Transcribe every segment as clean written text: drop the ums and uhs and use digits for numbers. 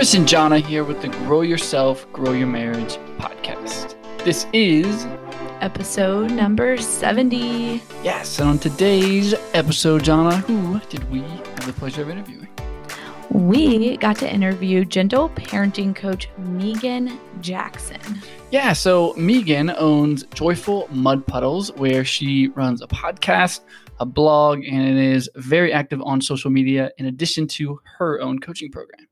Chris and Jana here with the Grow Yourself, Grow Your Marriage podcast. This is episode number 70. Yes, and on today's episode, Jana, who did we have the pleasure of interviewing? We got to interview gentle parenting coach Megan Jackson. Yeah, so Megan owns Joyful Mud Puddles, where she runs a podcast, a blog, and is very active on social media in addition to her own coaching program.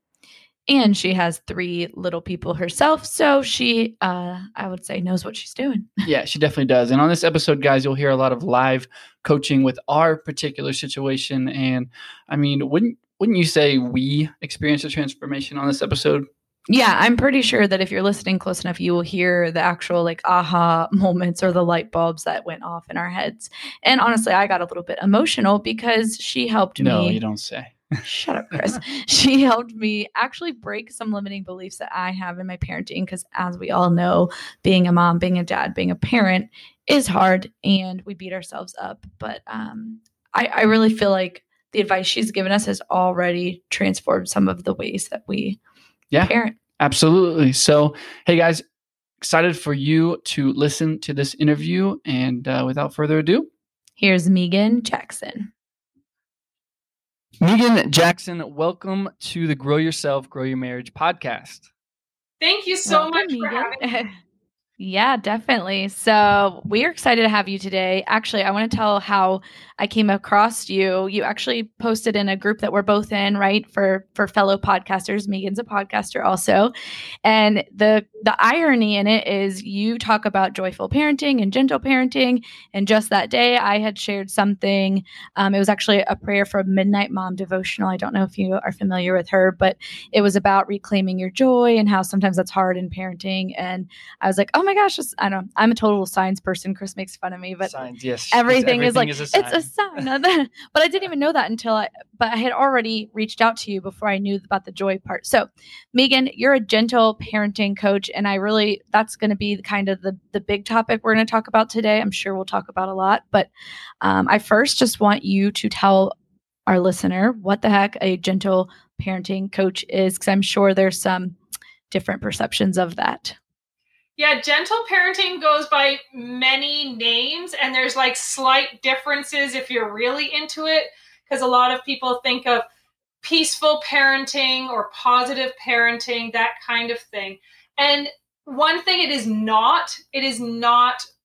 And she has three little people herself, so she, I would say, knows what she's doing. Yeah, she definitely does. And on this episode, guys, you'll hear a lot of live coaching with our particular situation. And, I mean, wouldn't you say we experienced a transformation on this episode? Yeah, I'm pretty sure that if you're listening close enough, you will hear the actual like aha moments or the light bulbs that went off in our heads. And honestly, I got a little bit emotional because she helped me. No, you don't say. Shut up, Chris. She helped me actually break some limiting beliefs that I have in my parenting because, as we all know, being a mom, being a dad, being a parent is hard and we beat ourselves up. But I really feel like the advice she's given us has already transformed some of the ways that we parent. Absolutely. So, hey guys, excited for you to listen to this interview. And without further ado, here's Megan Jackson. Megan Jackson, welcome to the Grow Yourself, Grow Your Marriage podcast. Thank you so much, Megan. For having me. Yeah, definitely. So we're excited to have you today. Actually, I want to tell how I came across you. You actually posted in a group that we're both in, right? For fellow podcasters. Megan's a podcaster also. And the irony in it is you talk about joyful parenting and gentle parenting. And just that day I had shared something. It was actually a prayer for Midnight Mom devotional. I don't know if you are familiar with her, but it was about reclaiming your joy and how sometimes that's hard in parenting. And I was like, oh my gosh, I don't know. I'm a total science person. Chris makes fun of me, but science, yes, everything is like, it's a sign. But I didn't even know that but I had already reached out to you before I knew about the joy part. So Megan, you're a gentle parenting coach. And I really, that's going to be kind of the big topic we're going to talk about today. I'm sure we'll talk about a lot, but I first just want you to tell our listener what the heck a gentle parenting coach is, because I'm sure there's some different perceptions of that. Yeah, gentle parenting goes by many names, and there's like slight differences if you're really into it, because a lot of people think of peaceful parenting or positive parenting, that kind of thing. And one thing it is not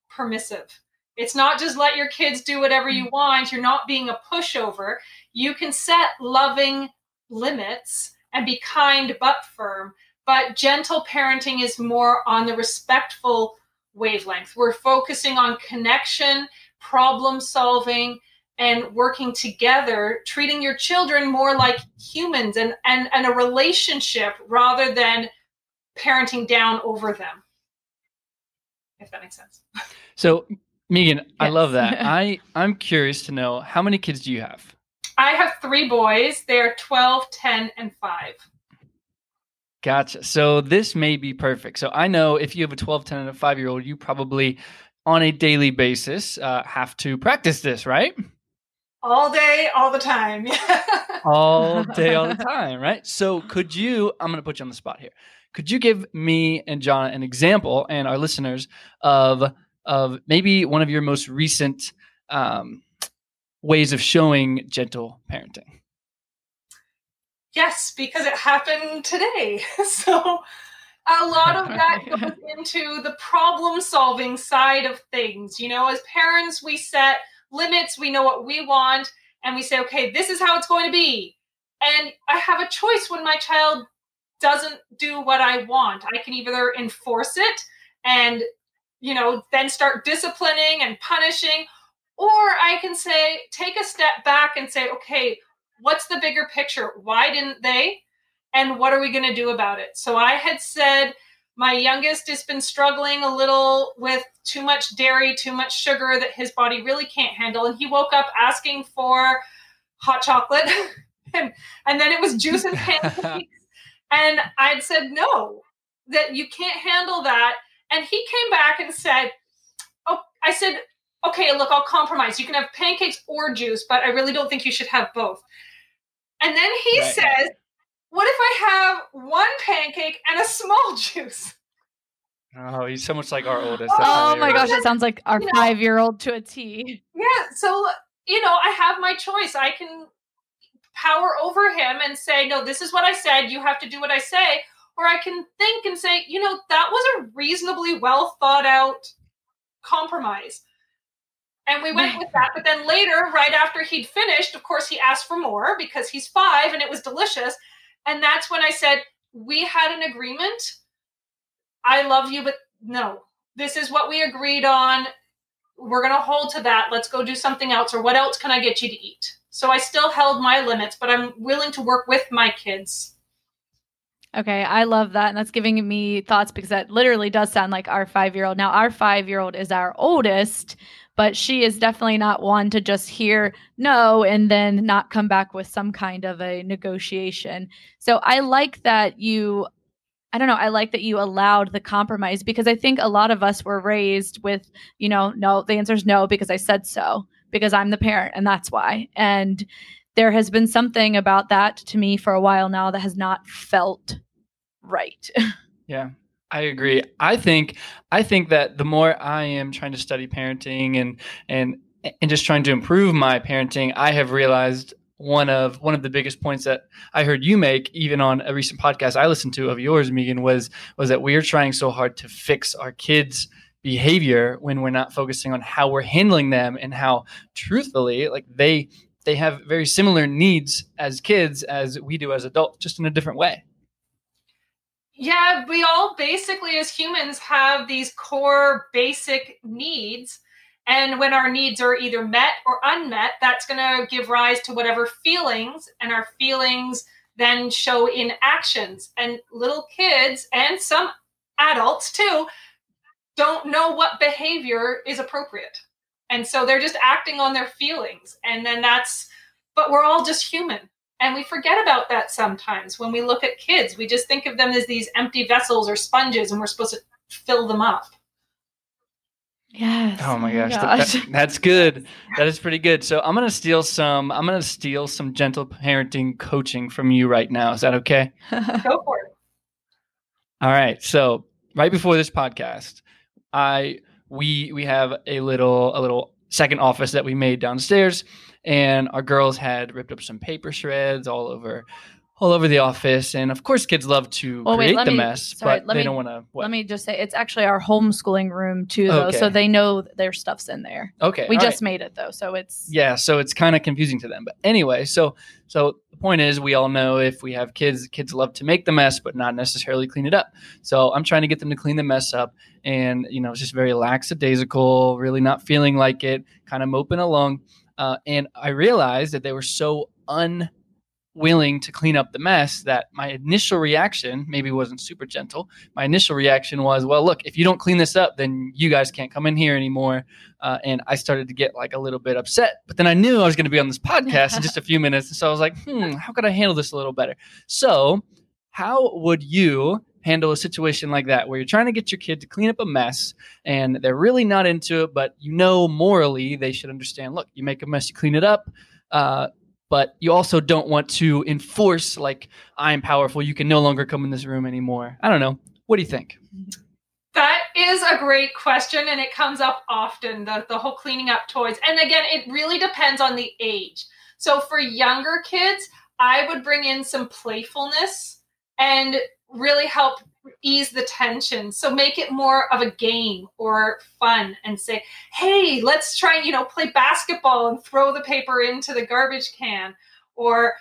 permissive. It's not just let your kids do whatever you want. You're not being a pushover. You can set loving limits and be kind but firm. But gentle parenting is more on the respectful wavelength. We're focusing on connection, problem solving, and working together, treating your children more like humans and a relationship rather than parenting down over them, if that makes sense. So, Megan, yes. I love that. I'm curious to know, how many kids do you have? I have three boys. They are 12, 10, and 5. Gotcha. So this may be perfect. So I know if you have a 12, 10, and a 5-year-old, you probably on a daily basis have to practice this, right? All day, all the time. All day, all the time, right? So could you, I'm going to put you on the spot here. Could you give me and Jana an example, and our listeners, of maybe one of your most recent ways of showing gentle parenting? Yes, because it happened today. So a lot of that goes into the problem-solving side of things. You know, as parents, we set limits, we know what we want, and we say, okay, this is how it's going to be. And I have a choice when my child doesn't do what I want. I can either enforce it and, you know, then start disciplining and punishing, or I can say, take a step back and say, okay, what's the bigger picture? Why didn't they? And what are we going to do about it? So I had said my youngest has been struggling a little with too much dairy, too much sugar that his body really can't handle. And he woke up asking for hot chocolate and then it was juice and pancakes. And I'd said, no, that you can't handle that. And he came back and said, oh, I said, okay, look, I'll compromise. You can have pancakes or juice, but I really don't think you should have both. And then he says, What if I have one pancake and a small juice? Oh, he's so much like our oldest. Oh my gosh, that sounds like our 5-year-old to a T. Yeah, so, I have my choice. I can power over him and say, no, this is what I said. You have to do what I say. Or I can think and say, that was a reasonably well thought out compromise. And we went with that. But then later, right after he'd finished, of course, he asked for more because he's 5 and it was delicious. And that's when I said, we had an agreement. I love you, but no, this is what we agreed on. We're going to hold to that. Let's go do something else. Or what else can I get you to eat? So I still held my limits, but I'm willing to work with my kids. Okay. I love that. And that's giving me thoughts because that literally does sound like our 5-year-old. Now our 5-year-old is our oldest, but she is definitely not one to just hear no and then not come back with some kind of a negotiation. So I like that you allowed the compromise, because I think a lot of us were raised with, no, the answer is no, because I said so, because I'm the parent and that's why. And there has been something about that to me for a while now that has not felt right. Yeah, I agree. I think that the more I am trying to study parenting and just trying to improve my parenting, I have realized one of the biggest points that I heard you make, even on a recent podcast I listened to of yours, Megan, was that we are trying so hard to fix our kids' behavior when we're not focusing on how we're handling them and how truthfully, like they have very similar needs as kids as we do as adults, just in a different way. Yeah, we all basically as humans have these core basic needs. And when our needs are either met or unmet, that's going to give rise to whatever feelings, and our feelings then show in actions. And little kids and some adults too don't know what behavior is appropriate. And so they're just acting on their feelings. And then but we're all just human. And we forget about that sometimes when we look at kids. We just think of them as these empty vessels or sponges, and we're supposed to fill them up. Yes. Oh my gosh. That's good. That is pretty good. So I'm going to steal some gentle parenting coaching from you right now. Is that okay? Go for it. All right. So right before this podcast, we have a little second office that we made downstairs, and our girls had ripped up some paper shreds all over the office. And of course, kids love to create the mess, but they don't want to. Let me just say, it's actually our homeschooling room too, though. Okay. So they know their stuff's in there. Okay. We just made it though. So so it's kind of confusing to them. But anyway, so the point is, we all know if we have kids love to make the mess, but not necessarily clean it up. So I'm trying to get them to clean the mess up, and, it's just very lackadaisical, really not feeling like it, kind of moping along. And I realized that they were so unwilling to clean up the mess that my initial reaction maybe wasn't super gentle. My initial reaction was, well, look, if you don't clean this up, then you guys can't come in here anymore. And I started to get like a little bit upset, but then I knew I was going to be on this podcast in just a few minutes. And so I was like, how could I handle this a little better? So how would you handle a situation like that where you're trying to get your kid to clean up a mess and they're really not into it, but morally they should understand, look, you make a mess, you clean it up. But you also don't want to enforce, like, I am powerful, you can no longer come in this room anymore. I don't know. What do you think? That is a great question, and it comes up often, the whole cleaning up toys. And again, it really depends on the age. So for younger kids, I would bring in some playfulness and really help ease the tension. So make it more of a game or fun, and say, hey, let's try, play basketball and throw the paper into the garbage can, or,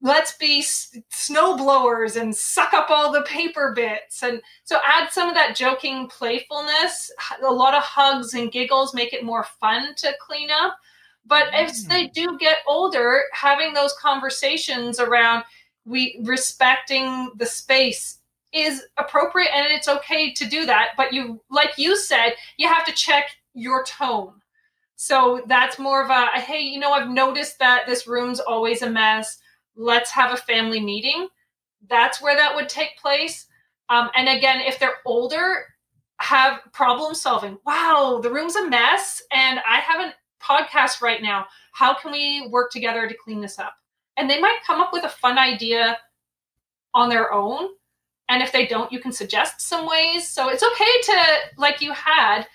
let's be snow blowers and suck up all the paper bits. And so add some of that joking playfulness, a lot of hugs and giggles, make it more fun to clean up. But as they do get older, having those conversations around, respecting the space is appropriate, and it's okay to do that. But like you said, you have to check your tone. So that's more of a, hey, I've noticed that this room's always a mess. Let's have a family meeting. That's where that would take place. And again, if they're older, have problem solving. Wow, the room's a mess, and I have a podcast right now. How can we work together to clean this up? and they might come up with a fun idea on their own. And if they don't, you can suggest some ways. So it's okay to, like you had,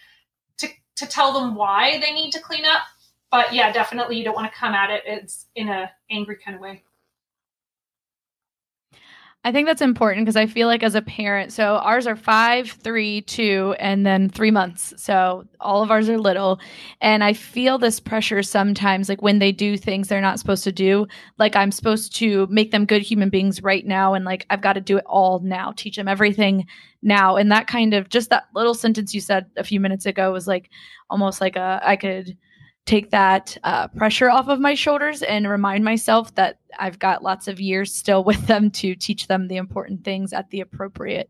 to tell them why they need to clean up. But yeah, definitely you don't want to come at it in an angry kind of way. I think that's important because I feel like as a parent, so ours are 5, 3, 2, and then 3 months. So all of ours are little. And I feel this pressure sometimes, like when they do things they're not supposed to do, like I'm supposed to make them good human beings right now. And like, I've got to do it all now, teach them everything now. And that kind of, just that little sentence you said a few minutes ago was like, almost like I could take that pressure off of my shoulders and remind myself that I've got lots of years still with them to teach them the important things at the appropriate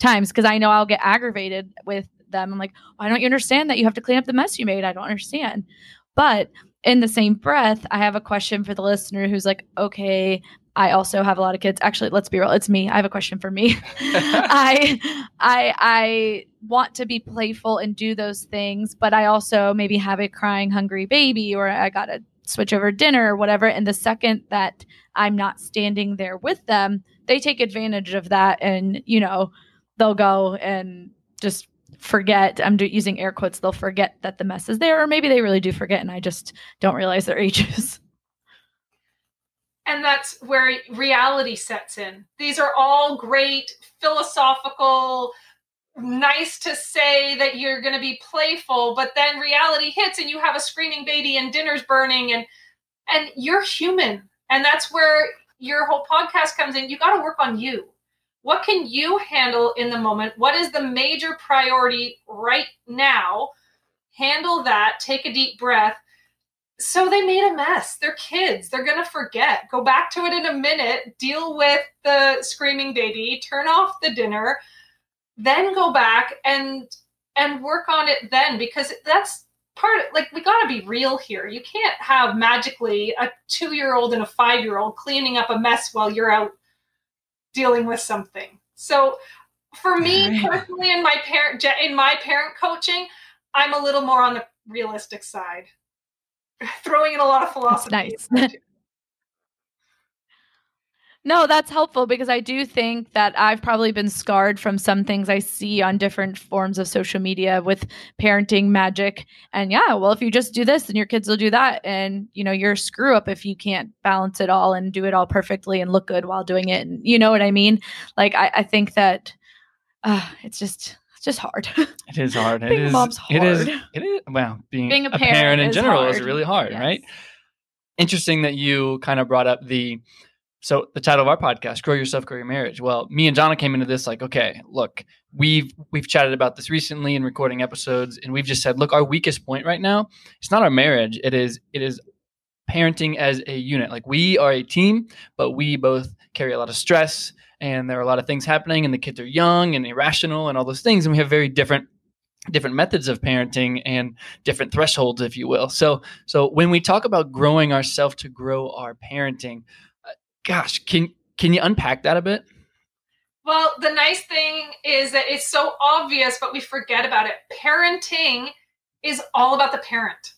times. Because I know I'll get aggravated with them. I'm like, why don't you understand that you have to clean up the mess you made? I don't understand. But in the same breath, I have a question for the listener who's like, okay, I also have a lot of kids. Actually, let's be real. It's me. I have a question for me. I want to be playful and do those things, but I also maybe have a crying, hungry baby, or I got to switch over dinner or whatever. And the second that I'm not standing there with them, they take advantage of that. And, you know, they'll go and just forget. I'm using air quotes. They'll forget that the mess is there, or maybe they really do forget. And I just don't realize their ages. And that's where reality sets in. These are all great philosophical, nice to say that you're going to be playful, but then reality hits and you have a screaming baby and dinner's burning and you're human. And that's where your whole podcast comes in. You got to work on you. What can you handle in the moment? What is the major priority right now? Handle that. Take a deep breath. So they made a mess. They're kids. They're going to forget. Go back to it in a minute. Deal with the screaming baby. Turn off the dinner. Then go back and work on it then, because that's part of, like, we got to be real here. You can't have magically a 2-year-old and a 5-year-old cleaning up a mess while you're out dealing with something. So for me personally, in my parent coaching, I'm a little more on the realistic side. Throwing in a lot of philosophy. That's nice. No, that's helpful, because I do think that I've probably been scarred from some things I see on different forms of social media with parenting magic. And yeah, well, if you just do this, then your kids will do that. And, you know, you're a screw up if you can't balance it all and do it all perfectly and look good while doing it. And you know what I mean? Like, I think that it's just hard. It is hard. Being a mom's hard. It is. Well, being a parent in general is really hard, yes. Right? Interesting that you kind of brought up so the title of our podcast, Grow Yourself, Grow Your Marriage. Well, me and Jonna came into this like, okay, look, we've chatted about this recently in recording episodes, and we've just said, look, our weakest point right now, it's not our marriage. It is parenting as a unit. Like, we are a team, but we both carry a lot of stress. And there are a lot of things happening, and the kids are young and irrational and all those things. And we have very different methods of parenting and different thresholds, if you will. So when we talk about growing ourselves to grow our parenting, can you unpack that a bit? Well, the nice thing is that it's so obvious, but we forget about it. Parenting is all about the parent.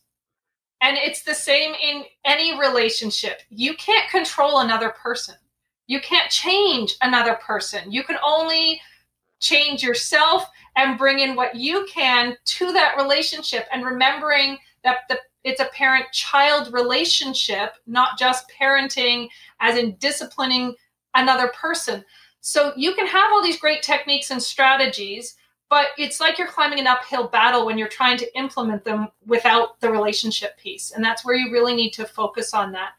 And it's the same in any relationship. You can't control another person. You can't change another person. You can only change yourself and bring in what you can to that relationship, and remembering that it's a parent-child relationship, not just parenting as in disciplining another person. So you can have all these great techniques and strategies, but it's like you're climbing an uphill battle when you're trying to implement them without the relationship piece. And that's where you really need to focus on that.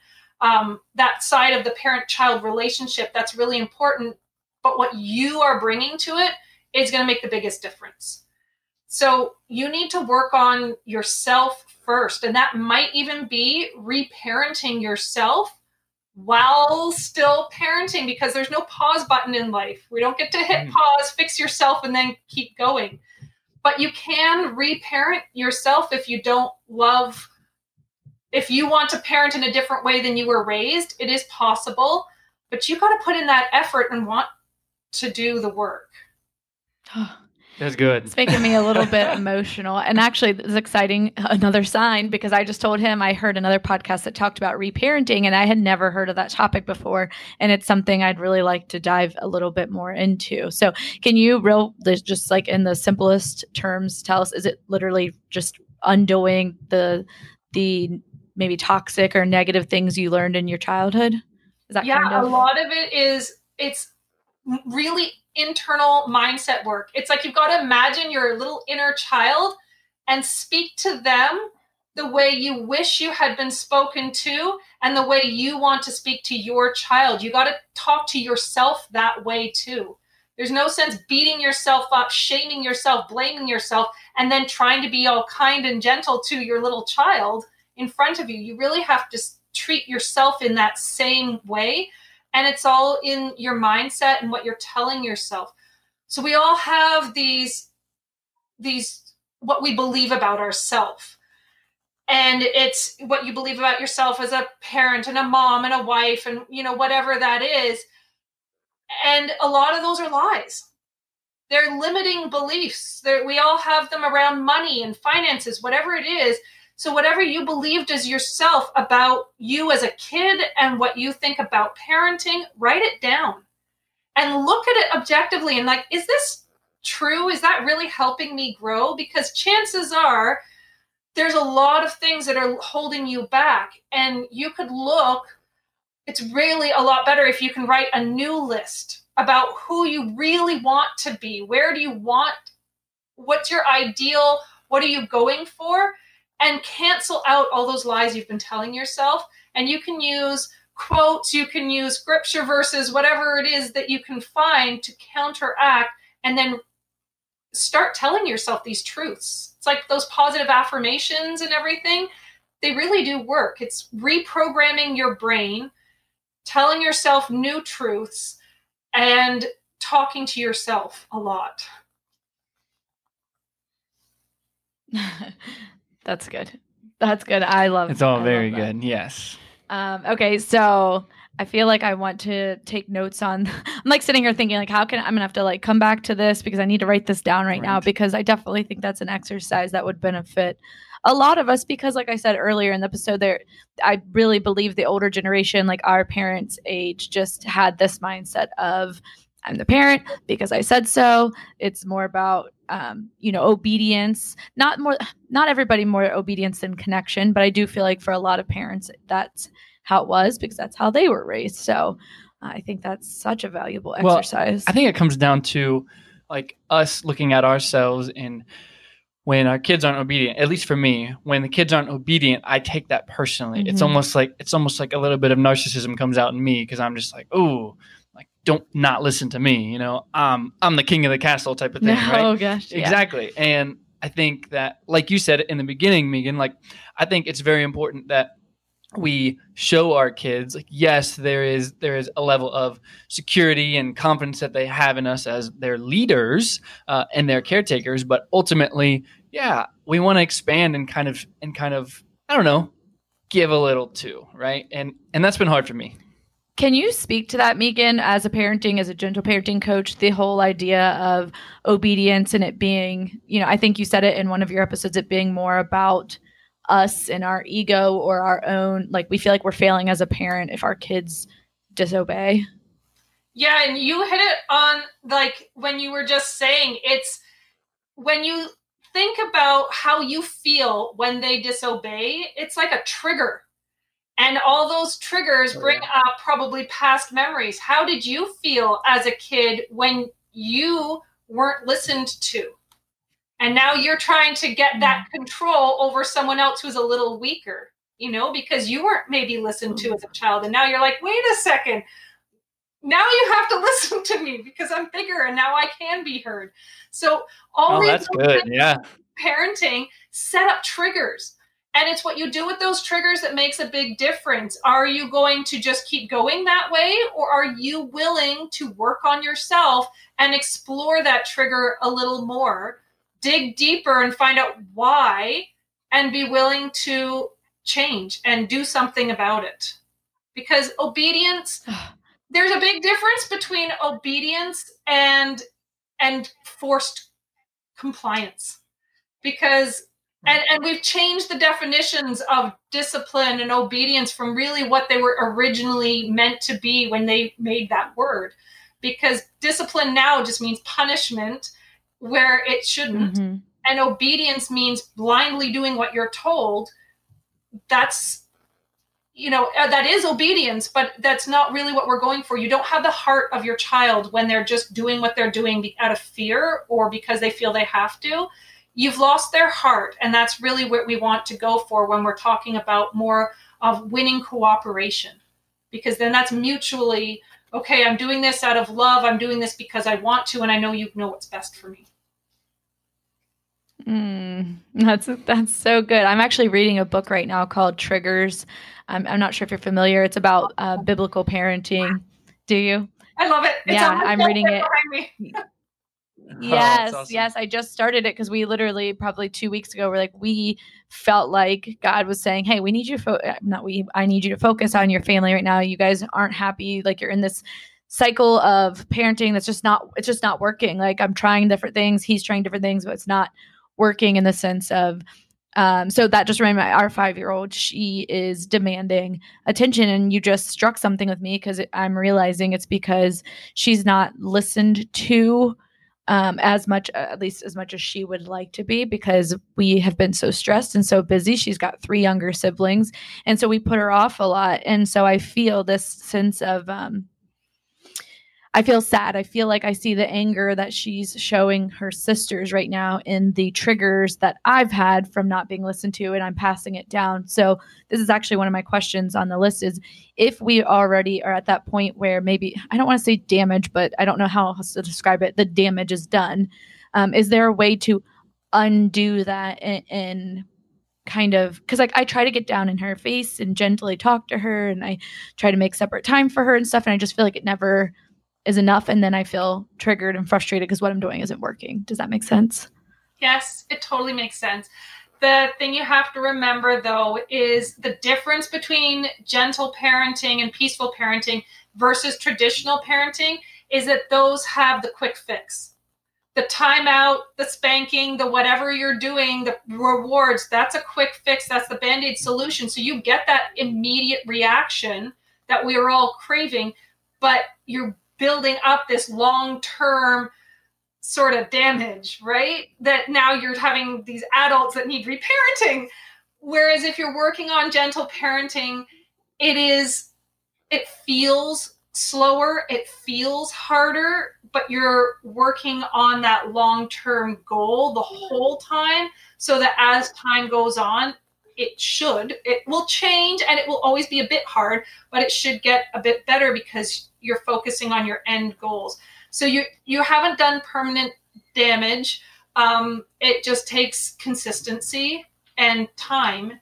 That side of the parent-child relationship, that's really important, but what you are bringing to it is going to make the biggest difference. So you need to work on yourself first, and that might even be reparenting yourself while still parenting, because there's no pause button in life. We don't get to hit pause, fix yourself, and then keep going. But you can reparent yourself if you don't love. If you want to parent in a different way than you were raised, it is possible, but you got to put in that effort and want to do the work. That's good. It's making me a little bit emotional. And actually, it's exciting, another sign, because I just told him I heard another podcast that talked about reparenting, and I had never heard of that topic before. And it's something I'd really like to dive a little bit more into. So can you just like in the simplest terms, tell us, is it literally just undoing the maybe toxic or negative things you learned in your childhood? Is that a lot of it is, it's really internal mindset work. It's like you've got to imagine your little inner child and speak to them the way you wish you had been spoken to and the way you want to speak to your child. You got to talk to yourself that way too. There's no sense beating yourself up, shaming yourself, blaming yourself, and then trying to be all kind and gentle to your little child in front of you. You really have to treat yourself in that same way. And it's all in your mindset and what you're telling yourself. So we all have these what we believe about ourselves. And it's what you believe about yourself as a parent and a mom and a wife and, you know, whatever that is. And a lot of those are lies. They're limiting beliefs. We all have them around money and finances, whatever it is. So whatever you believed as yourself about you as a kid and what you think about parenting, write it down and look at it objectively and like, is this true? Is that really helping me grow? Because chances are there's a lot of things that are holding you back, and you could look, it's really a lot better if you can write a new list about who you really want to be. Where do you want, what's your ideal? What are you going for? And cancel out all those lies you've been telling yourself. And you can use quotes, you can use scripture verses, whatever it is that you can find to counteract, and then start telling yourself these truths. It's like those positive affirmations and everything. They really do work. It's reprogramming your brain, telling yourself new truths, and talking to yourself a lot. That's good. That's good. I love it. It's all very good. Yes. Okay. So I feel like I want to take notes on, I'm like sitting here thinking like, I'm going to have to like come back to this because I need to write this down right now, because I definitely think that's an exercise that would benefit a lot of us, because like I said earlier in the episode there, I really believe the older generation, like our parents' age, just had this mindset of, I'm the parent because I said so. It's more about, obedience, not everybody more obedience than connection, but I do feel like for a lot of parents, that's how it was because that's how they were raised. So I think that's such a valuable exercise. I think it comes down to like us looking at ourselves, and when our kids aren't obedient, at least for me, when the kids aren't obedient, I take that personally. Mm-hmm. It's almost like a little bit of narcissism comes out in me, because I'm just like, ooh, don't not listen to me, you know, I'm the king of the castle type of thing, right? Oh, gosh. Yeah. Exactly. And I think that, like you said in the beginning, Megan, like, I think it's very important that we show our kids, like, yes, there is a level of security and confidence that they have in us as their leaders and their caretakers. But ultimately, yeah, we want to expand and kind of, I don't know, give a little too, right? And that's been hard for me. Can you speak to that, Megan, as a gentle parenting coach, the whole idea of obedience and it being, you know, I think you said it in one of your episodes, it being more about us and our ego or our own, like we feel like we're failing as a parent if our kids disobey. Yeah. And you hit it on, like, when you were just saying, it's when you think about how you feel when they disobey, it's like a trigger. And all those triggers bring up probably past memories. How did you feel as a kid when you weren't listened to? And now you're trying to get that control over someone else who's a little weaker, you know, because you weren't maybe listened to as a child. And now you're like, wait a second. Now you have to listen to me because I'm bigger and now I can be heard. So all these parenting set up triggers. And it's what you do with those triggers that makes a big difference. Are you going to just keep going that way, or are you willing to work on yourself and explore that trigger a little more, dig deeper and find out why, and be willing to change and do something about it? Because obedience, there's a big difference between obedience and forced compliance, because and we've changed the definitions of discipline and obedience from really what they were originally meant to be when they made that word, because discipline now just means punishment where it shouldn't. Mm-hmm. And obedience means blindly doing what you're told. That's, you know, that is obedience, but that's not really what we're going for. You don't have the heart of your child when they're just doing what they're doing out of fear or because they feel they have to. You've lost their heart. And that's really what we want to go for when we're talking about more of winning cooperation, because then that's mutually, okay, I'm doing this out of love. I'm doing this because I want to, and I know you know what's best for me. That's so good. I'm actually reading a book right now called Triggers. I'm not sure if you're familiar. It's about biblical parenting. Do you? I love it. It's I'm reading it. Yes. Oh, awesome. Yes. I just started it because we literally probably 2 weeks ago were like, we felt like God was saying, hey, we need you. I need you to focus on your family right now. You guys aren't happy. Like you're in this cycle of parenting. It's just not working. Like I'm trying different things. He's trying different things, but it's not working in the sense of, so that just reminded me, our 5-year-old, she is demanding attention. And you just struck something with me because I'm realizing it's because she's not listened to as much, at least as much as she would like to be, because we have been so stressed and so busy. She's got 3 younger siblings. And so we put her off a lot. And so I feel this sense of, I feel sad. I feel like I see the anger that she's showing her sisters right now in the triggers that I've had from not being listened to, and I'm passing it down. So this is actually one of my questions on the list is if we already are at that point where maybe, I don't want to say damage, but I don't know how else to describe it. The damage is done. Is there a way to undo that and kind of, because like I try to get down in her face and gently talk to her, and I try to make separate time for her and stuff. And I just feel like it never is enough. And then I feel triggered and frustrated because what I'm doing isn't working. Does that make sense? Yes, it totally makes sense. The thing you have to remember though, is the difference between gentle parenting and peaceful parenting versus traditional parenting is that those have the quick fix, the timeout, the spanking, the whatever you're doing, the rewards. That's a quick fix. That's the Band-Aid solution. So you get that immediate reaction that we are all craving, but you're building up this long-term sort of damage, right? That now you're having these adults that need reparenting. Whereas if you're working on gentle parenting, it feels slower, it feels harder, but you're working on that long-term goal the whole time so that as time goes on, it will change, and it will always be a bit hard, but it should get a bit better because you're focusing on your end goals. So you haven't done permanent damage. It just takes consistency and time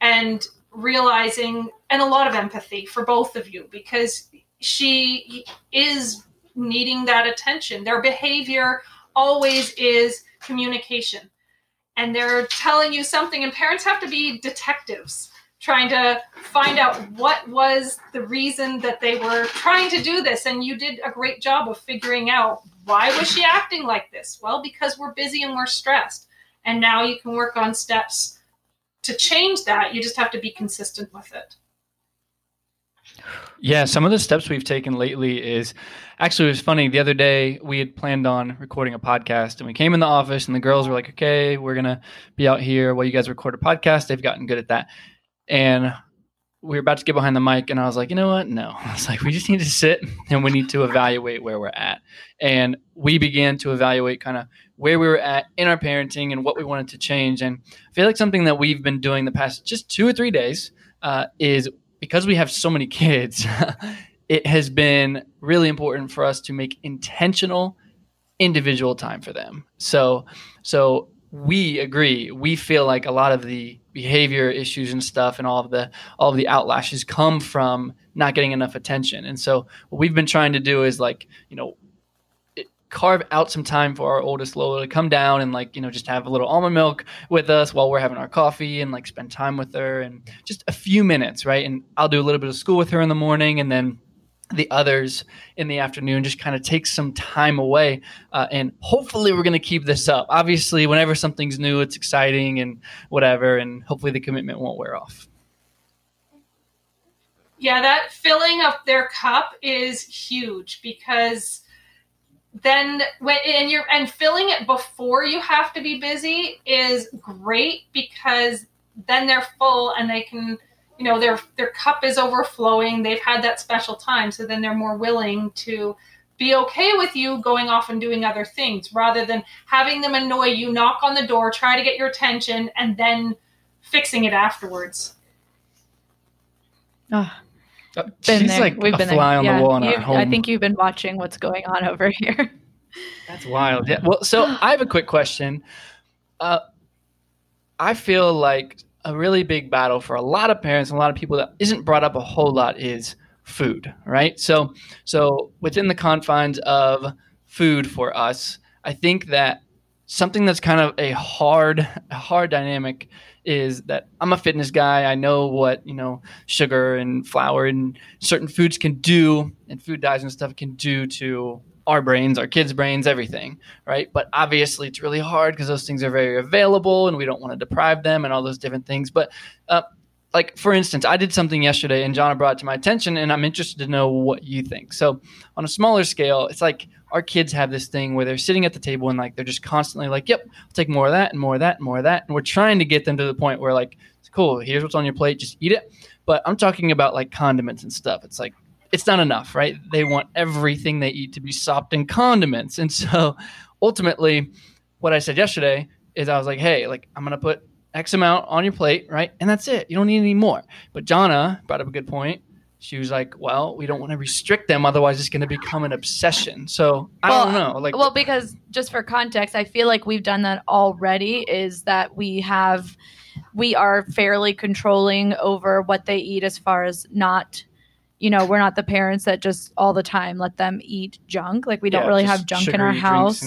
and realizing, and a lot of empathy for both of you, because she is needing that attention. Their behavior always is communication. And they're telling you something, and parents have to be detectives trying to find out what was the reason that they were trying to do this. And you did a great job of figuring out, why was she acting like this? Well, because we're busy and we're stressed. And now you can work on steps to change that. You just have to be consistent with it. Yeah, some of the steps we've taken lately is, actually it was funny, the other day we had planned on recording a podcast, and we came in the office and the girls were like, okay, we're going to be out here while you guys record a podcast. They've gotten good at that. And we were about to get behind the mic, and I was like, you know what? No. I was like, we just need to sit and we need to evaluate where we're at. And we began to evaluate kind of where we were at in our parenting and what we wanted to change. And I feel like something that we've been doing the past just 2 or 3 days is, because we have so many kids, it has been really important for us to make intentional individual time for them. So we agree. We feel like a lot of the behavior issues and stuff and all of the outlashes come from not getting enough attention. And so what we've been trying to do is, like, you know, carve out some time for our oldest Lola to come down and, like, you know, just have a little almond milk with us while we're having our coffee, and like spend time with her and just a few minutes, right? And I'll do a little bit of school with her in the morning, and then the others in the afternoon, just kind of take some time away. And hopefully we're going to keep this up. Obviously, whenever something's new, it's exciting and whatever, and hopefully the commitment won't wear off. Yeah, that filling up their cup is huge, because then when and filling it before you have to be busy is great, because then they're full and they can, you know, their cup is overflowing. They've had that special time. So then they're more willing to be okay with you going off and doing other things, rather than having them annoy you, knock on the door, try to get your attention, and then fixing it afterwards. Oh. She's like a fly on the wall in our home. I think you've been watching what's going on over here. That's wild. Yeah. Well, so I have a quick question. I feel like a really big battle for a lot of parents and a lot of people that isn't brought up a whole lot is food, right? So within the confines of food for us, I think that something that's kind of a hard dynamic is that I'm a fitness guy. I know what, sugar and flour and certain foods can do, and food dyes and stuff can do to our brains, our kids' brains, everything, right? But obviously it's really hard because those things are very available and we don't want to deprive them and all those different things. But like, for instance, I did something yesterday and Jonna brought it to my attention, and I'm interested to know what you think. So on a smaller scale, it's like our kids have this thing where they're sitting at the table and like, they're just constantly like, yep, I'll take more of that and more of that and more of that. And we're trying to get them to the point where like, it's cool, here's what's on your plate, just eat it. But I'm talking about like condiments and stuff. It's like, it's not enough, right? They want everything they eat to be sopped in condiments. And so ultimately what I said yesterday is I was like, hey, like I'm going to put X amount on your plate, right? And that's it. You don't need any more. But Jonna brought up a good point. She was like, well, we don't want to restrict them. Otherwise, it's going to become an obsession. So I don't know. Like, well, because just for context, I feel like we've done that already, is that we are fairly controlling over what they eat, as far as not, we're not the parents that just all the time let them eat junk. Like, we don't really have junk in our house.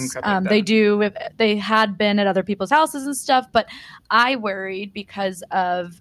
They do. They had been at other people's houses and stuff. But I worried because of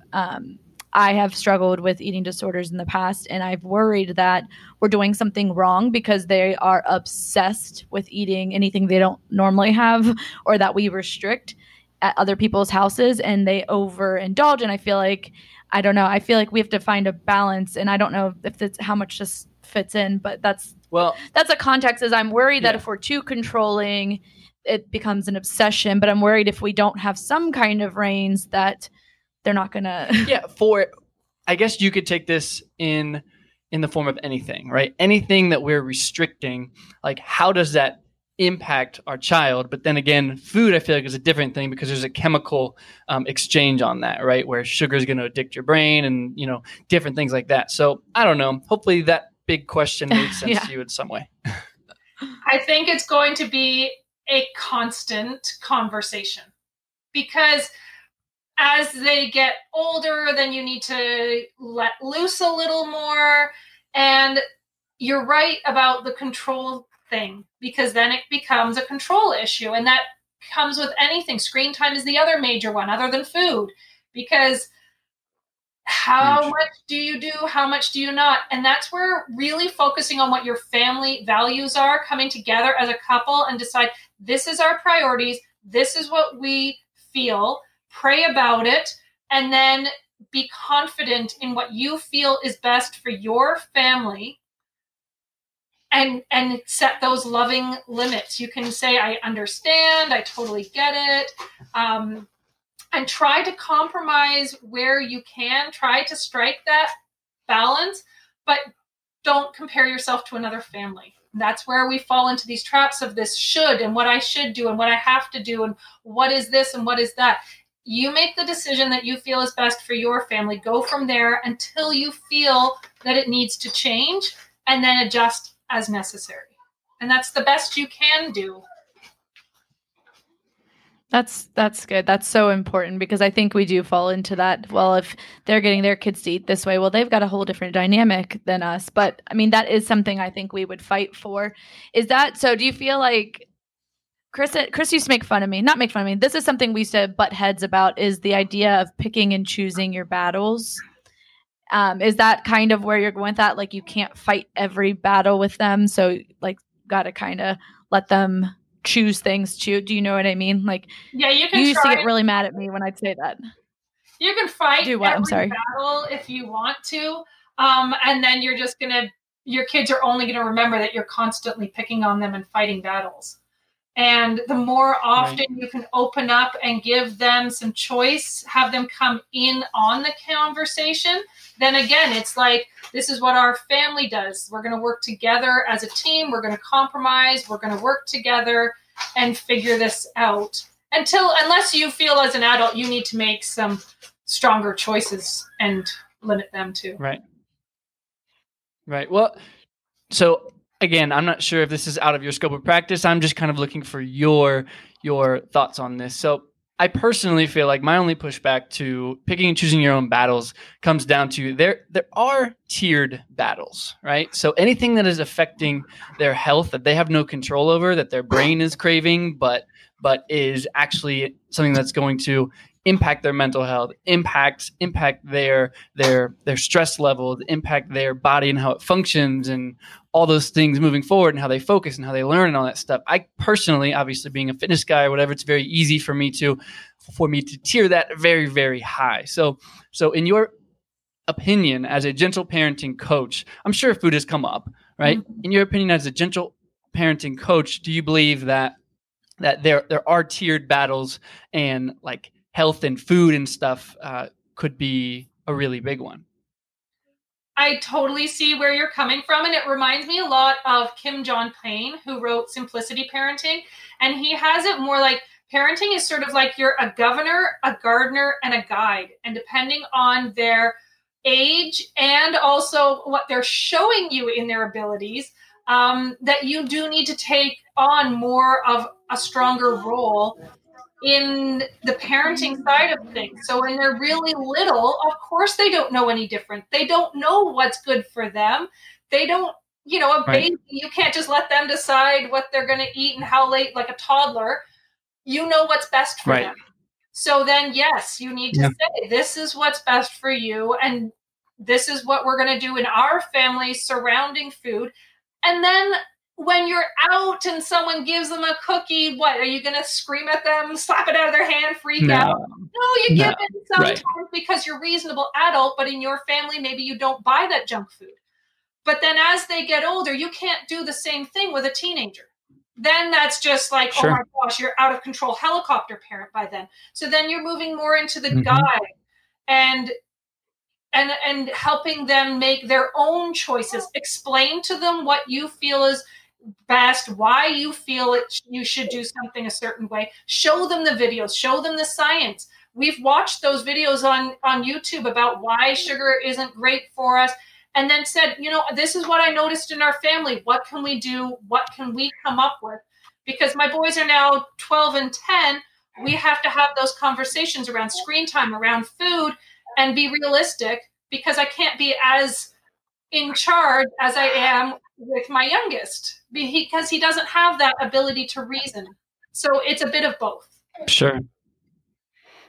I have struggled with eating disorders in the past, and I've worried that we're doing something wrong because they are obsessed with eating anything they don't normally have or that we restrict at other people's houses, and they overindulge. And I feel like, I don't know, I feel like we have to find a balance, and I don't know if that's how much this fits in, but that's a context, is I'm worried that if we're too controlling, it becomes an obsession. But I'm worried if we don't have some kind of reins that they're not going to. Yeah. I guess you could take this in the form of anything, right? Anything that we're restricting, like how does that impact our child? But then again, food, I feel like, is a different thing, because there's a chemical exchange on that, right? Where sugar is going to addict your brain and, different things like that. So I don't know. Hopefully that big question made sense to you in some way. I think it's going to be a constant conversation, because as they get older, then you need to let loose a little more. And you're right about the control thing, because then it becomes a control issue. And that comes with anything. Screen time is the other major one, other than food, because how much do you do? How much do you not? And that's where really focusing on what your family values are, coming together as a couple and decide, this is our priorities. This is what we feel. Pray about it, and then be confident in what you feel is best for your family, and set those loving limits. You can say, I understand, I totally get it, and try to compromise where you can. Try to strike that balance, but don't compare yourself to another family. That's where we fall into these traps of this should, and what I should do, and what I have to do, and what is this and what is that. You make the decision that you feel is best for your family. Go from there until you feel that it needs to change, and then adjust as necessary. And that's the best you can do. That's good. That's so important, because I think we do fall into that. Well, if they're getting their kids to eat this way, well, they've got a whole different dynamic than us. But I mean, that is something I think we would fight for. Is that so? Do you feel like Chris used to make fun of me. This is something we used to butt heads about, is the idea of picking and choosing your battles. Is that kind of where you're going with that? Like, you can't fight every battle with them. So, like, got to kind of let them choose things too. Do you know what I mean? Like, yeah, you can. You used to get really mad at me when I'd say that. You can fight every battle if you want to. And then you're just going to, your kids are only going to remember that you're constantly picking on them and fighting battles. And the more often you can open up and give them some choice, have them come in on the conversation, then again, it's like, this is what our family does. We're going to work together as a team. We're going to compromise. We're going to work together and figure this out unless you feel as an adult, you need to make some stronger choices and limit them too. Right. Well, so again, I'm not sure if this is out of your scope of practice. I'm just kind of looking for your thoughts on this. So I personally feel like my only pushback to picking and choosing your own battles comes down to there are tiered battles, right? So anything that is affecting their health that they have no control over, that their brain is craving, but is actually something that's going to impact their mental health, impact their stress level, impact their body and how it functions and all those things moving forward and how they focus and how they learn and all that stuff. I personally, obviously being a fitness guy or whatever, it's very easy for me to tier that very, very high. So in your opinion, as a gentle parenting coach, I'm sure food has come up, right? Mm-hmm. In your opinion, as a gentle parenting coach, do you believe that there are tiered battles and like health and food and stuff could be a really big one? I totally see where you're coming from. And it reminds me a lot of Kim John Payne, who wrote Simplicity Parenting. And he has it more like parenting is sort of like you're a governor, a gardener, and a guide. And depending on their age and also what they're showing you in their abilities, that you do need to take on more of a stronger role in the parenting side of things. So when they're really little, of course they don't know any different. They don't know what's good for them. They don't, baby, you can't just let them decide what they're going to eat and how late, like a toddler, you know what's best for them. So then, yes, you need to say, this is what's best for you. And this is what we're going to do in our family surrounding food. And then when you're out and someone gives them a cookie, what, are you going to scream at them, slap it out of their hand, freak out? No, you give it sometimes because you're a reasonable adult, but in your family, maybe you don't buy that junk food. But then as they get older, you can't do the same thing with a teenager. Then that's just like, oh my gosh, you're out of control helicopter parent by then. So then you're moving more into the guide and helping them make their own choices. Explain to them what you feel is best, why you feel it you should do something a certain way. Show them the videos, show them the science. We've watched those videos on YouTube about why sugar isn't great for us, and then said, this is what I noticed in our family. What can we do? What can we come up with? Because my boys are now 12 and 10. We have to have those conversations around screen time, around food, and be realistic, because I can't be as in charge as I am with my youngest, because he doesn't have that ability to reason. So it's a bit of both. Sure.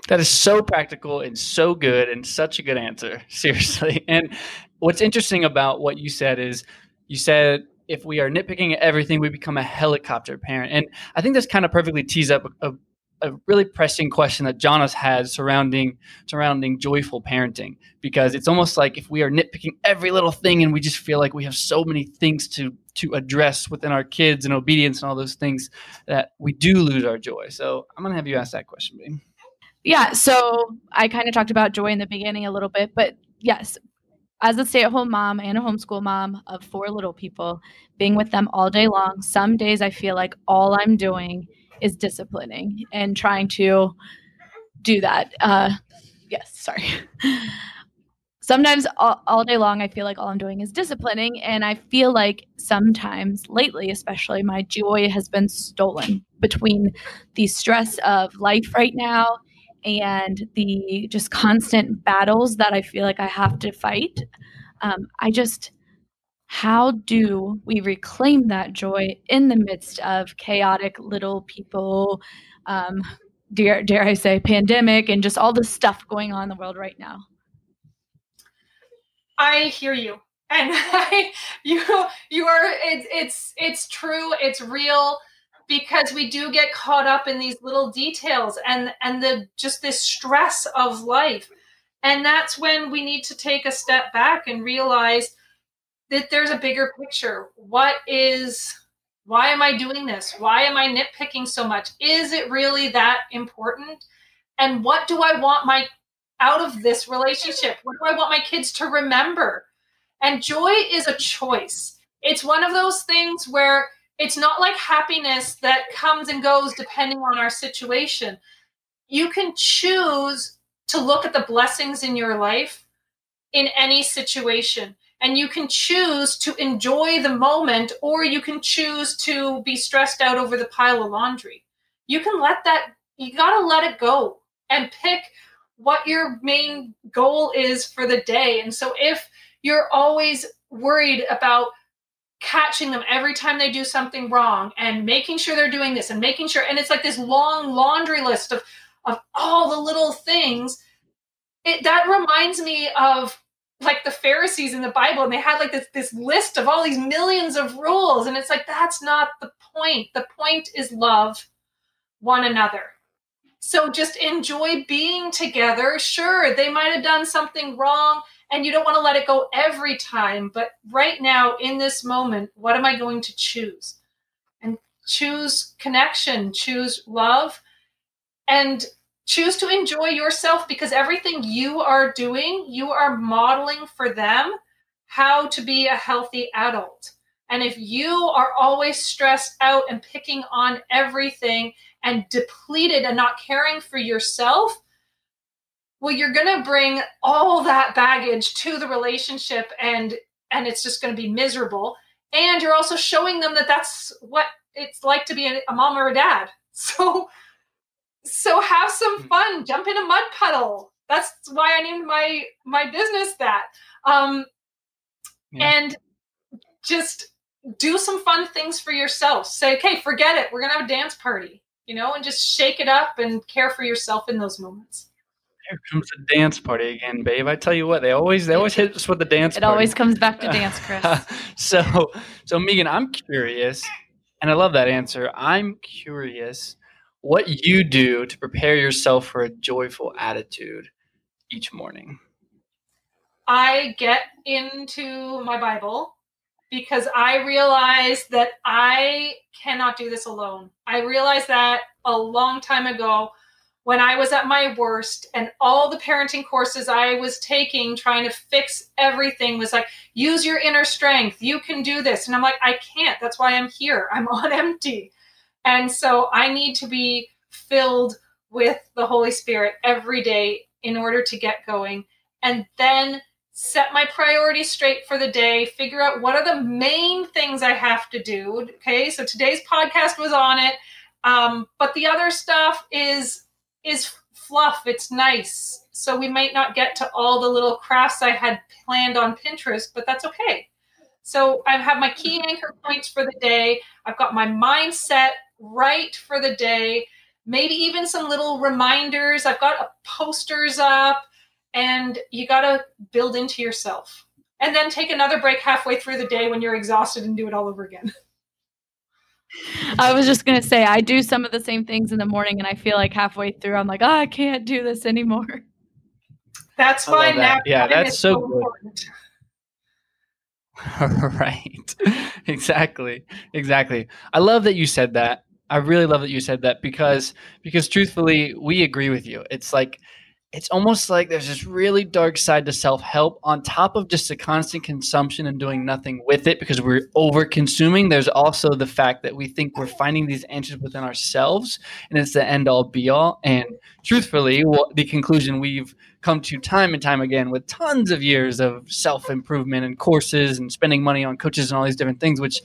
That is so practical and so good and such a good answer, seriously. And what's interesting about what you said is you said, if we are nitpicking at everything, we become a helicopter parent. And I think this kind of perfectly tees up a really pressing question that Jonas has surrounding joyful parenting, because it's almost like if we are nitpicking every little thing and we just feel like we have so many things to address within our kids and obedience and all those things, that we do lose our joy. So I'm going to have you ask that question, babe. Yeah. So I kind of talked about joy in the beginning a little bit, but yes, as a stay-at-home mom and a homeschool mom of four little people, being with them all day long, some days I feel like all I'm doing is disciplining and trying to do that. Sometimes all day long, I feel like all I'm doing is disciplining. And I feel like sometimes lately, especially, my joy has been stolen between the stress of life right now and the just constant battles that I feel like I have to fight. How do we reclaim that joy in the midst of chaotic little people, dare I say, pandemic, and just all the stuff going on in the world right now? I hear you. And it's true. It's real, because we do get caught up in these little details and the, just this stress of life. And that's when we need to take a step back and realize that there's a bigger picture. Why am I doing this? Why am I nitpicking so much? Is it really that important? And what do I want out of this relationship? What do I want my kids to remember? And joy is a choice. It's one of those things where it's not like happiness that comes and goes depending on our situation. You can choose to look at the blessings in your life in any situation. And you can choose to enjoy the moment, or you can choose to be stressed out over the pile of laundry. You gotta let it go and pick what your main goal is for the day. And so if you're always worried about catching them every time they do something wrong and making sure they're doing this and making sure, and it's like this long laundry list of all the little things, that reminds me of like the Pharisees in the Bible, and they had like this list of all these millions of rules. And it's like, that's not the point. The point is love one another. So just enjoy being together. Sure, they might have done something wrong, and you don't want to let it go every time. But right now, in this moment, what am I going to choose? And choose connection, choose love, and choose to enjoy yourself, because everything you are doing, you are modeling for them how to be a healthy adult. And if you are always stressed out and picking on everything and depleted and not caring for yourself, well, you're going to bring all that baggage to the relationship, and it's just going to be miserable. And you're also showing them that that's what it's like to be a mom or a dad. So have some fun. Jump in a mud puddle. That's why I named my business that. And just do some fun things for yourself. Say, okay, forget it. We're going to have a dance party, and just shake it up and care for yourself in those moments. Here comes the dance party again, babe. I tell you what, they always hit us with the dance party. It always comes back to dance, Chris. So Megan, I'm curious, and I love that answer. I'm curious what you do to prepare yourself for a joyful attitude each morning. I get into my Bible, because I realize that I cannot do this alone. I realized that a long time ago when I was at my worst, and all the parenting courses I was taking trying to fix everything was like, use your inner strength. You can do this. And I'm like, I can't. That's why I'm here. I'm on empty. And so I need to be filled with the Holy Spirit every day in order to get going. And then set my priorities straight for the day, figure out what are the main things I have to do. Okay, so today's podcast was on it. But the other stuff is fluff. It's nice. So we might not get to all the little crafts I had planned on Pinterest, but that's okay. So I have my key anchor points for the day. I've got my mindset right for the day. Maybe even some little reminders. I've got posters up. And you got to build into yourself, and then take another break halfway through the day when you're exhausted and do it all over again. I was just going to say, I do some of the same things in the morning, and I feel like halfway through, I'm like, oh, I can't do this anymore. That's why now. Yeah, that's so good. Important. Right. Exactly. I love that you said that. I really love that you said that, because truthfully, we agree with you. It's almost like there's this really dark side to self-help on top of just the constant consumption and doing nothing with it because we're over-consuming. There's also the fact that we think we're finding these answers within ourselves, and it's the end-all, be-all. And truthfully, the conclusion we've come to time and time again with tons of years of self-improvement and courses and spending money on coaches and all these different things, which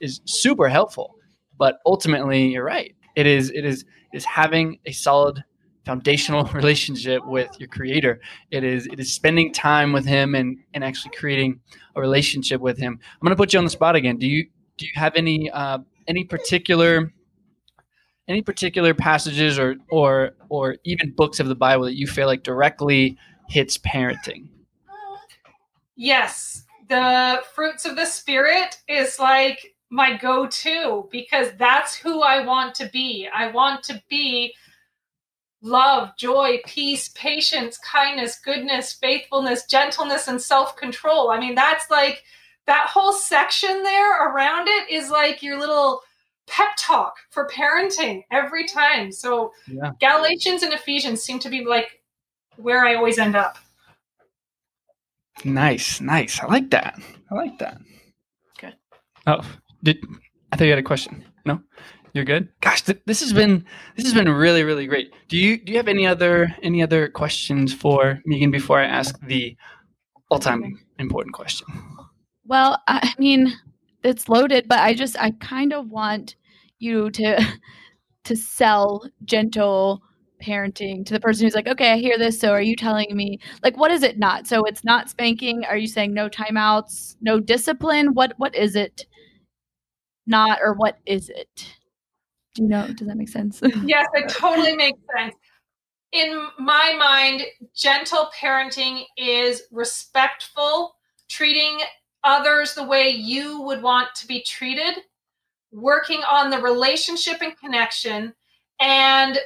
is super helpful. But ultimately, you're right. It is having a solid foundational relationship with your creator. It is spending time with him and actually creating a relationship with him. I'm going to put you on the spot again. Do you have any particular passages or even books of the Bible that you feel like directly hits parenting? Yes. The fruits of the spirit is like my go-to, because that's who I want to be. I want to be love, joy, peace, patience, kindness, goodness, faithfulness, gentleness, and self-control. I mean, that's like that whole section there around it is like your little pep talk for parenting every time. So yeah. Galatians and Ephesians seem to be like where I always end up. Nice. I like that. Good. Oh, I thought you had a question. No, you're good. Gosh, this has been really, really great. Do you have any other questions for Megan before I ask the all-time important question? Well, I mean, it's loaded, but I kind of want you to sell gentle parenting to the person who's like, okay, I hear this. So are you telling me, like, what is it not? So it's not spanking. Are you saying no timeouts, no discipline? What is it not, or what is it? Do you know? Does that make sense? Yes, it totally makes sense. In my mind, gentle parenting is respectful, treating others the way you would want to be treated, working on the relationship and connection, and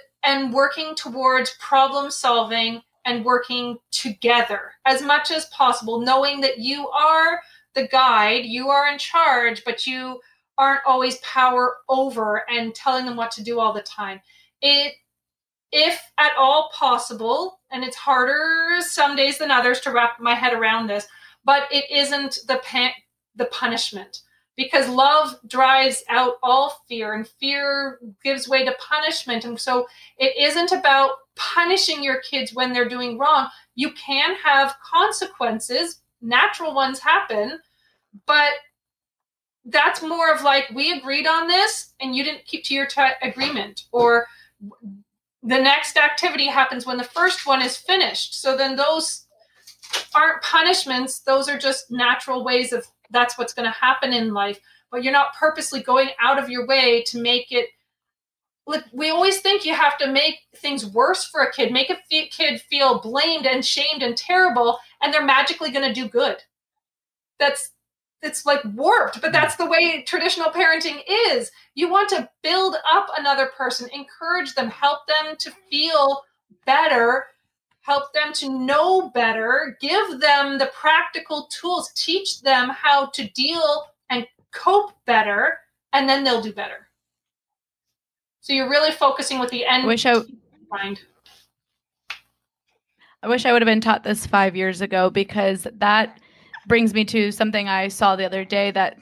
working towards problem solving and working together as much as possible, knowing that you are the guide, you are in charge, but you aren't always power over and telling them what to do all the time. If at all possible, and it's harder some days than others to wrap my head around this, but it isn't the punishment, because love drives out all fear, and fear gives way to punishment. And so it isn't about punishing your kids when they're doing wrong. You can have consequences, natural ones happen, but that's more of like, we agreed on this and you didn't keep to your agreement, or the next activity happens when the first one is finished. So then those aren't punishments. Those are just natural ways of, that's what's going to happen in life, but you're not purposely going out of your way to make it. Like, we always think you have to make things worse for a kid, make a kid feel blamed and shamed and terrible, and they're magically going to do good. It's like warped, but that's the way traditional parenting is. You want to build up another person, encourage them, help them to feel better, help them to know better, give them the practical tools, teach them how to deal and cope better, and then they'll do better. So you're really focusing with the end in mind. I wish I would have been taught this 5 years ago, because that brings me to something I saw the other day but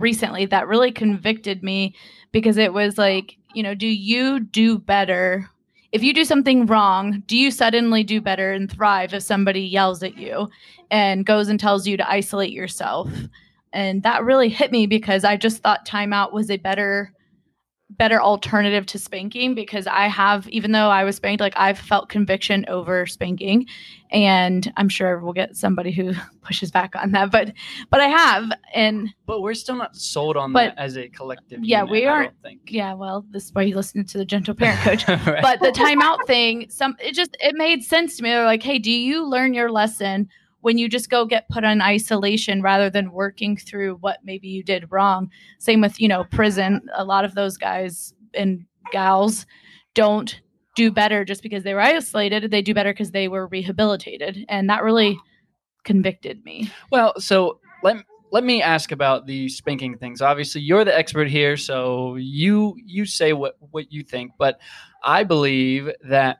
recently, that really convicted me, because it was like, you know, do you do better? If you do something wrong, do you suddenly do better and thrive if somebody yells at you and goes and tells you to isolate yourself? And that really hit me, because I just thought timeout was a better alternative to spanking, because even though I was spanked, like, I've felt conviction over spanking, and I'm sure we'll get somebody who pushes back on that, but I have. And but we're still not sold on that as a collective. Yeah, unit, we aren't. Yeah, well, this is why you listen to the gentle parent coach. Right. But the timeout thing, it made sense to me. They're like, hey, do you learn your lesson when you just go get put on isolation rather than working through what maybe you did wrong? Same with, you know, prison. A lot of those guys and gals don't do better just because they were isolated. They do better because they were rehabilitated. And that really convicted me. Well, so let me ask about the spanking things. Obviously, you're the expert here, so you say what you think. But I believe that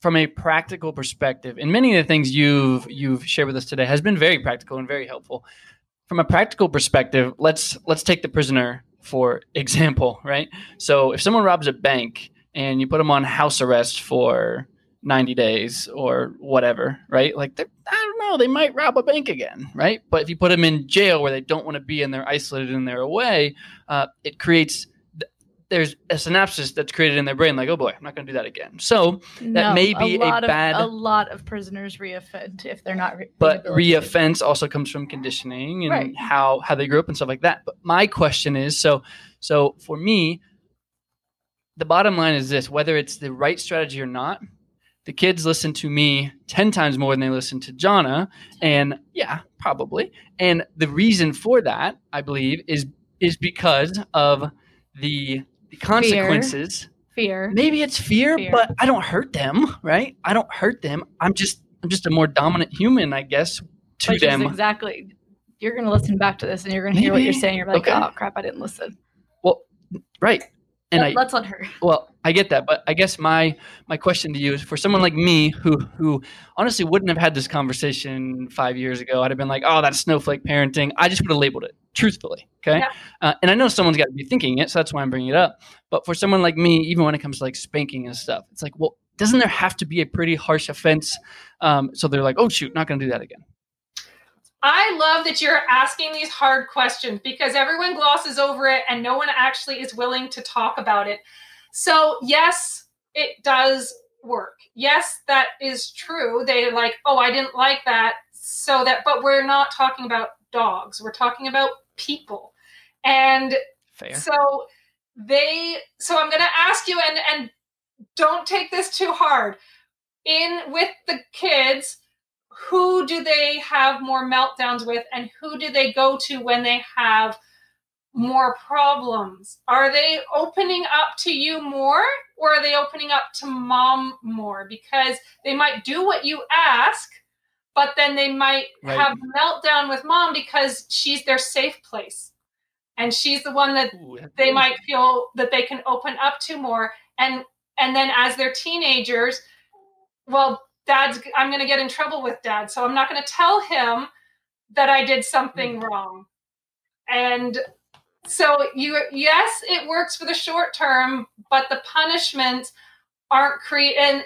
from a practical perspective, and many of the things you've shared with us today has been very practical and very helpful. From a practical perspective, let's take the prisoner for example, right? So if someone robs a bank and you put them on house arrest for 90 days or whatever, right? Like, they might rob a bank again, right? But if you put them in jail where they don't want to be and they're isolated and they're away, it creates... there's a synapse that's created in their brain, like, oh boy, I'm not going to do that again. So that may be a lot of prisoners reoffend if they're not. But reoffense also comes from conditioning and right. how they grew up and stuff like that. But my question is, so for me, the bottom line is this: whether it's the right strategy or not, the kids listen to me 10 times more than they listen to Jonna. And yeah, probably. And the reason for that, I believe, is because of the consequences. Fear. Maybe it's fear, but I don't hurt them, right? I don't hurt them. I'm just a more dominant human, I guess, to which them. Is exactly. You're going to listen back to this and you're going to hear what you're saying. You're like, Oh, crap, I didn't listen. Well, right. And that's on her. Well, I get that. But I guess my question to you is for someone like me who honestly wouldn't have had this conversation 5 years ago, I'd have been like, oh, that's snowflake parenting. I just would have labeled it truthfully. Okay. Yeah. And I know someone's got to be thinking it. So that's why I'm bringing it up. But for someone like me, even when it comes to like spanking and stuff, it's like, well, doesn't there have to be a pretty harsh offense? So they're like, oh, shoot, not going to do that again. I love that you're asking these hard questions because everyone glosses over it and no one actually is willing to talk about it. So yes, it does work. Yes, that is true. They're like, oh, I didn't like that. So that, but we're not talking about dogs. We're talking about people. And fair. So I'm going to ask you, and don't take this too hard, in with the kids, who do they have more meltdowns with and who do they go to when they have more problems? Are they opening up to you more or are they opening up to mom more? Because they might do what you ask, but then they might have a meltdown with mom because she's their safe place. And she's the one that they might feel that they can open up to more. And then as they're teenagers, well, I'm going to get in trouble with dad. So I'm not going to tell him that I did something wrong. And so yes, it works for the short term, but the punishments aren't and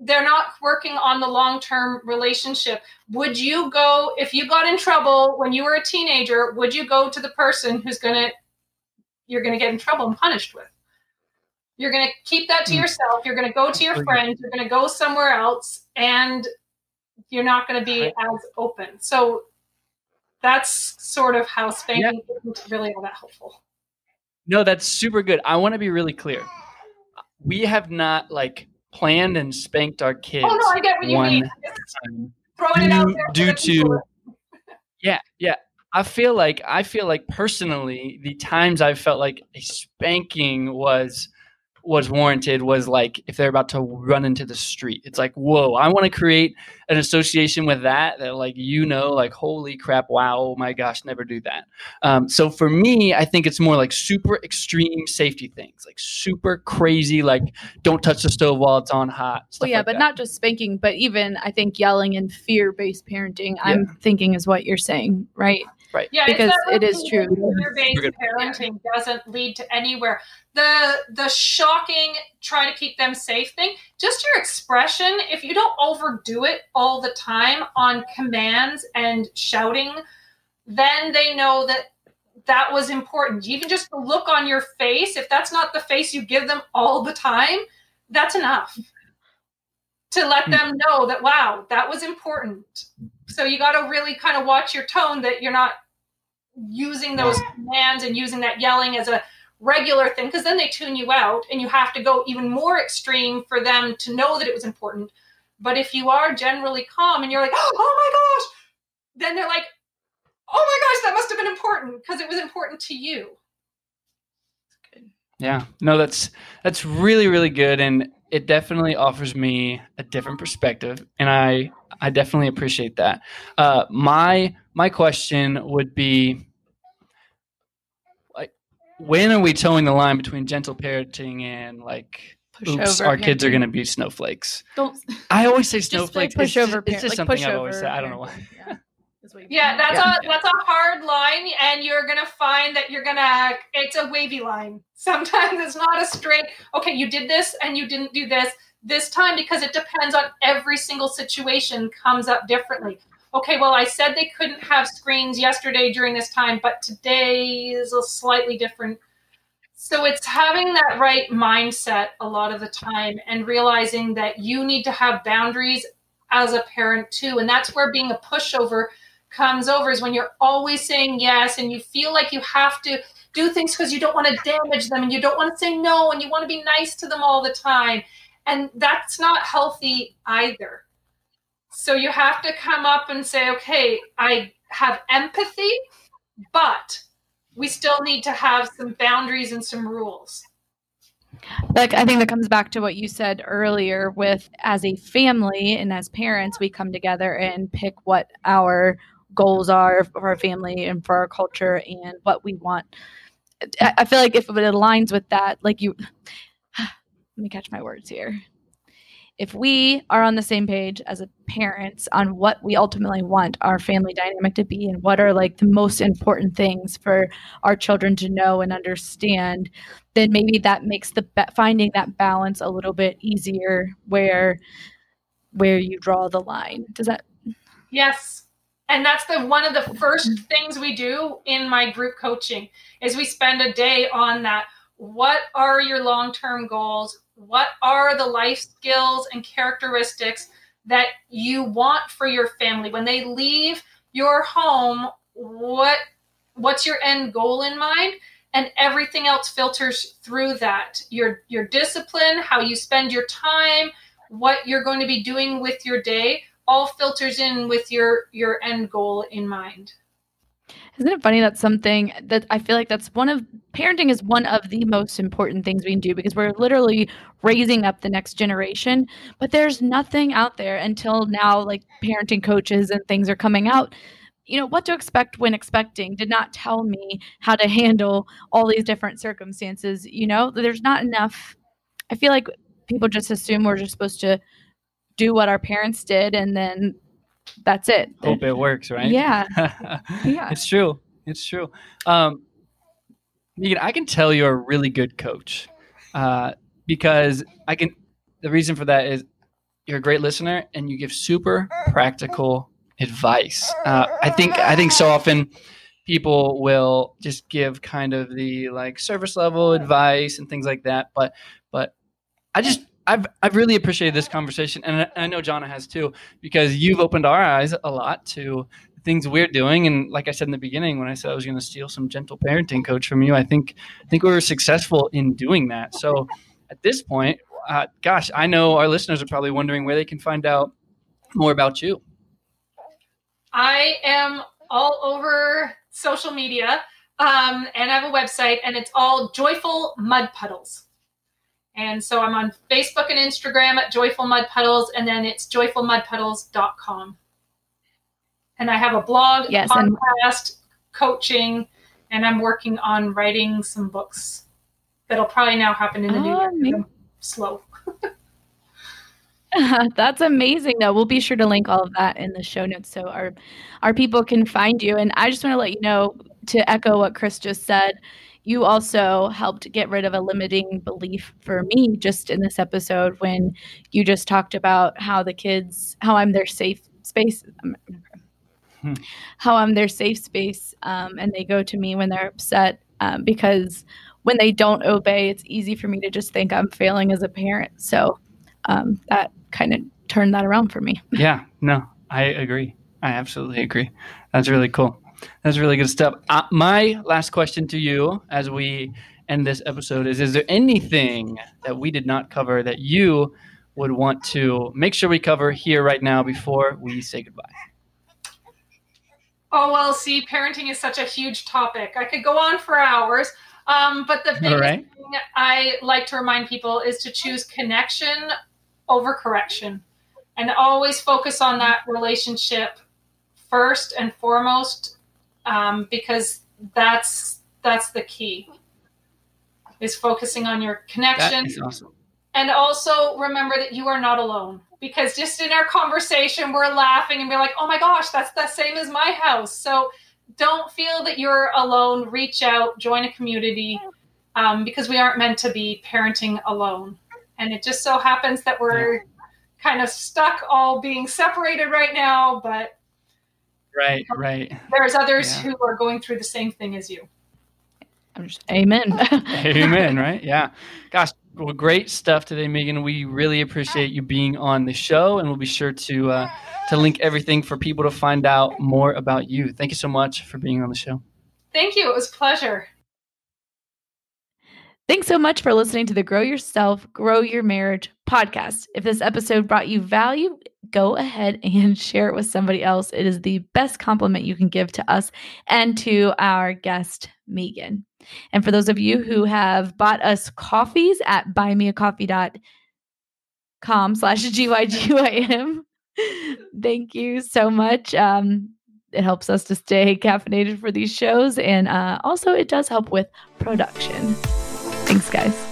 they're not working on the long-term relationship. Would you go, if you got in trouble when you were a teenager, would you go to the person who's you're going to get in trouble and punished with? You're going to keep that to yourself. You're going to go to your friends. You're going to go somewhere else, and you're not going to be as open. So that's sort of how spanking isn't really all that helpful. No, that's super good. I want to be really clear. We have not planned and spanked our kids. Oh no, I get what you mean. Throwing it out there due to yeah. I feel like personally, the times I felt like a spanking was warranted was like if they're about to run into the street. It's like, whoa, I want to create an association with that holy crap, wow, oh my gosh, never do that. So for me, I think it's more like super extreme safety things, like super crazy, like don't touch the stove while it's on hot. Well, yeah, but not just spanking, but even I think yelling and fear-based parenting, I'm thinking is what you're saying, right? Right. Yeah, because it is true. Fear-based parenting doesn't lead to anywhere. The shocking, try to keep them safe thing, just your expression, if you don't overdo it all the time on commands and shouting, then they know that was important. Even just the look on your face, if that's not the face you give them all the time, that's enough to let them know that, wow, that was important. So you got to really kind of watch your tone that you're not using those commands and using that yelling as a regular thing, because then they tune you out and you have to go even more extreme for them to know that it was important. But if you are generally calm and you're like, oh my gosh, then they're like, oh my gosh, that must have been important because it was important to you. Good. Yeah, no, that's really, really good. And it definitely offers me a different perspective. And I definitely appreciate that. My question would be, when are we towing the line between gentle parenting and our kids are going to be snowflakes? I always say snowflakes. It's just something I've always said. I don't know why. Yeah, that's a hard line, and you're going to find that it's a wavy line. Sometimes it's not a straight, okay, you did this and you didn't do this time, because it depends on every single situation comes up differently. Okay, well, I said they couldn't have screens yesterday during this time, but today is a slightly different. So it's having that right mindset a lot of the time and realizing that you need to have boundaries as a parent too. And that's where being a pushover comes over, is when you're always saying yes and you feel like you have to do things because you don't want to damage them and you don't want to say no and you want to be nice to them all the time. And that's not healthy either. So you have to come up and say, okay, I have empathy, but we still need to have some boundaries and some rules. Like, I think that comes back to what you said earlier with, as a family and as parents, we come together and pick what our goals are for our family and for our culture and what we want. I feel like if it aligns with that, like you, let me catch my words here. If we are on the same page as parents on what we ultimately want our family dynamic to be and what are like the most important things for our children to know and understand, then maybe that makes the finding that balance a little bit easier where you draw the line. Does that? Yes. And that's one of the first things we do in my group coaching is we spend a day on that. What are your long-term goals? What are the life skills and characteristics that you want for your family? When they leave your home, what's your end goal in mind? And everything else filters through that. Your discipline, how you spend your time, what you're going to be doing with your day, all filters in with your end goal in mind. Isn't it funny that's something that I feel like parenting is one of the most important things we can do because we're literally raising up the next generation, but there's nothing out there until now, like parenting coaches and things are coming out. You know, what to expect when expecting did not tell me how to handle all these different circumstances. You know, there's not enough. I feel like people just assume we're just supposed to do what our parents did and then that's it. Hope it works, right? Yeah. Yeah. It's true. Megan, I can tell you're a really good coach because the reason for that is you're a great listener and you give super practical advice. I think so often people will just give kind of the like service level advice and things like that. But I've really appreciated this conversation, and I know Jonna has too, because you've opened our eyes a lot to things we're doing. And like I said in the beginning, when I said I was going to steal some gentle parenting coach from you, I think we were successful in doing that. So at this point, gosh, I know our listeners are probably wondering where they can find out more about you. I am all over social media, and I have a website, and it's all Joyful Mud Puddles. And so I'm on Facebook and Instagram at Joyful Mud Puddles, and then it's joyfulmudpuddles.com. And I have a blog, yes, podcast, coaching, and I'm working on writing some books that'll probably now happen in the new year. I'm slow. That's amazing, though. We'll be sure to link all of that in the show notes so our people can find you. And I just want to let you know, to echo what Chris just said, you also helped get rid of a limiting belief for me just in this episode when you just talked about how I'm their safe space, how I'm their safe space, and they go to me when they're upset, because when they don't obey, it's easy for me to just think I'm failing as a parent. So that kind of turned that around for me. Yeah, no, I agree. I absolutely agree. That's really cool. That's really good stuff. My last question to you as we end this episode is there anything that we did not cover that you would want to make sure we cover here right now before we say goodbye? Oh, well, see, parenting is such a huge topic. I could go on for hours. But the biggest thing I like to remind people is to choose connection over correction and always focus on that relationship first and foremost. Because that's the key, is focusing on your connection. That is awesome. And also remember that you are not alone, because just in our conversation, we're laughing and we're like, oh my gosh, that's the same as my house. So don't feel that you're alone. Reach out, join a community, because we aren't meant to be parenting alone. And it just so happens that we're kind of stuck all being separated right now, but Right. There's others who are going through the same thing as you. Amen. Amen, right? Yeah. Gosh, well, great stuff today, Megan. We really appreciate you being on the show, and we'll be sure to link everything for people to find out more about you. Thank you so much for being on the show. Thank you. It was a pleasure. Thanks so much for listening to the Grow Yourself, Grow Your Marriage podcast. If this episode brought you value, go ahead and share it with somebody else. It is the best compliment you can give to us and to our guest, Megan. And for those of you who have bought us coffees at buymeacoffee.com/GYGYM, thank you so much. It helps us to stay caffeinated for these shows. And also it does help with production. Thanks, guys.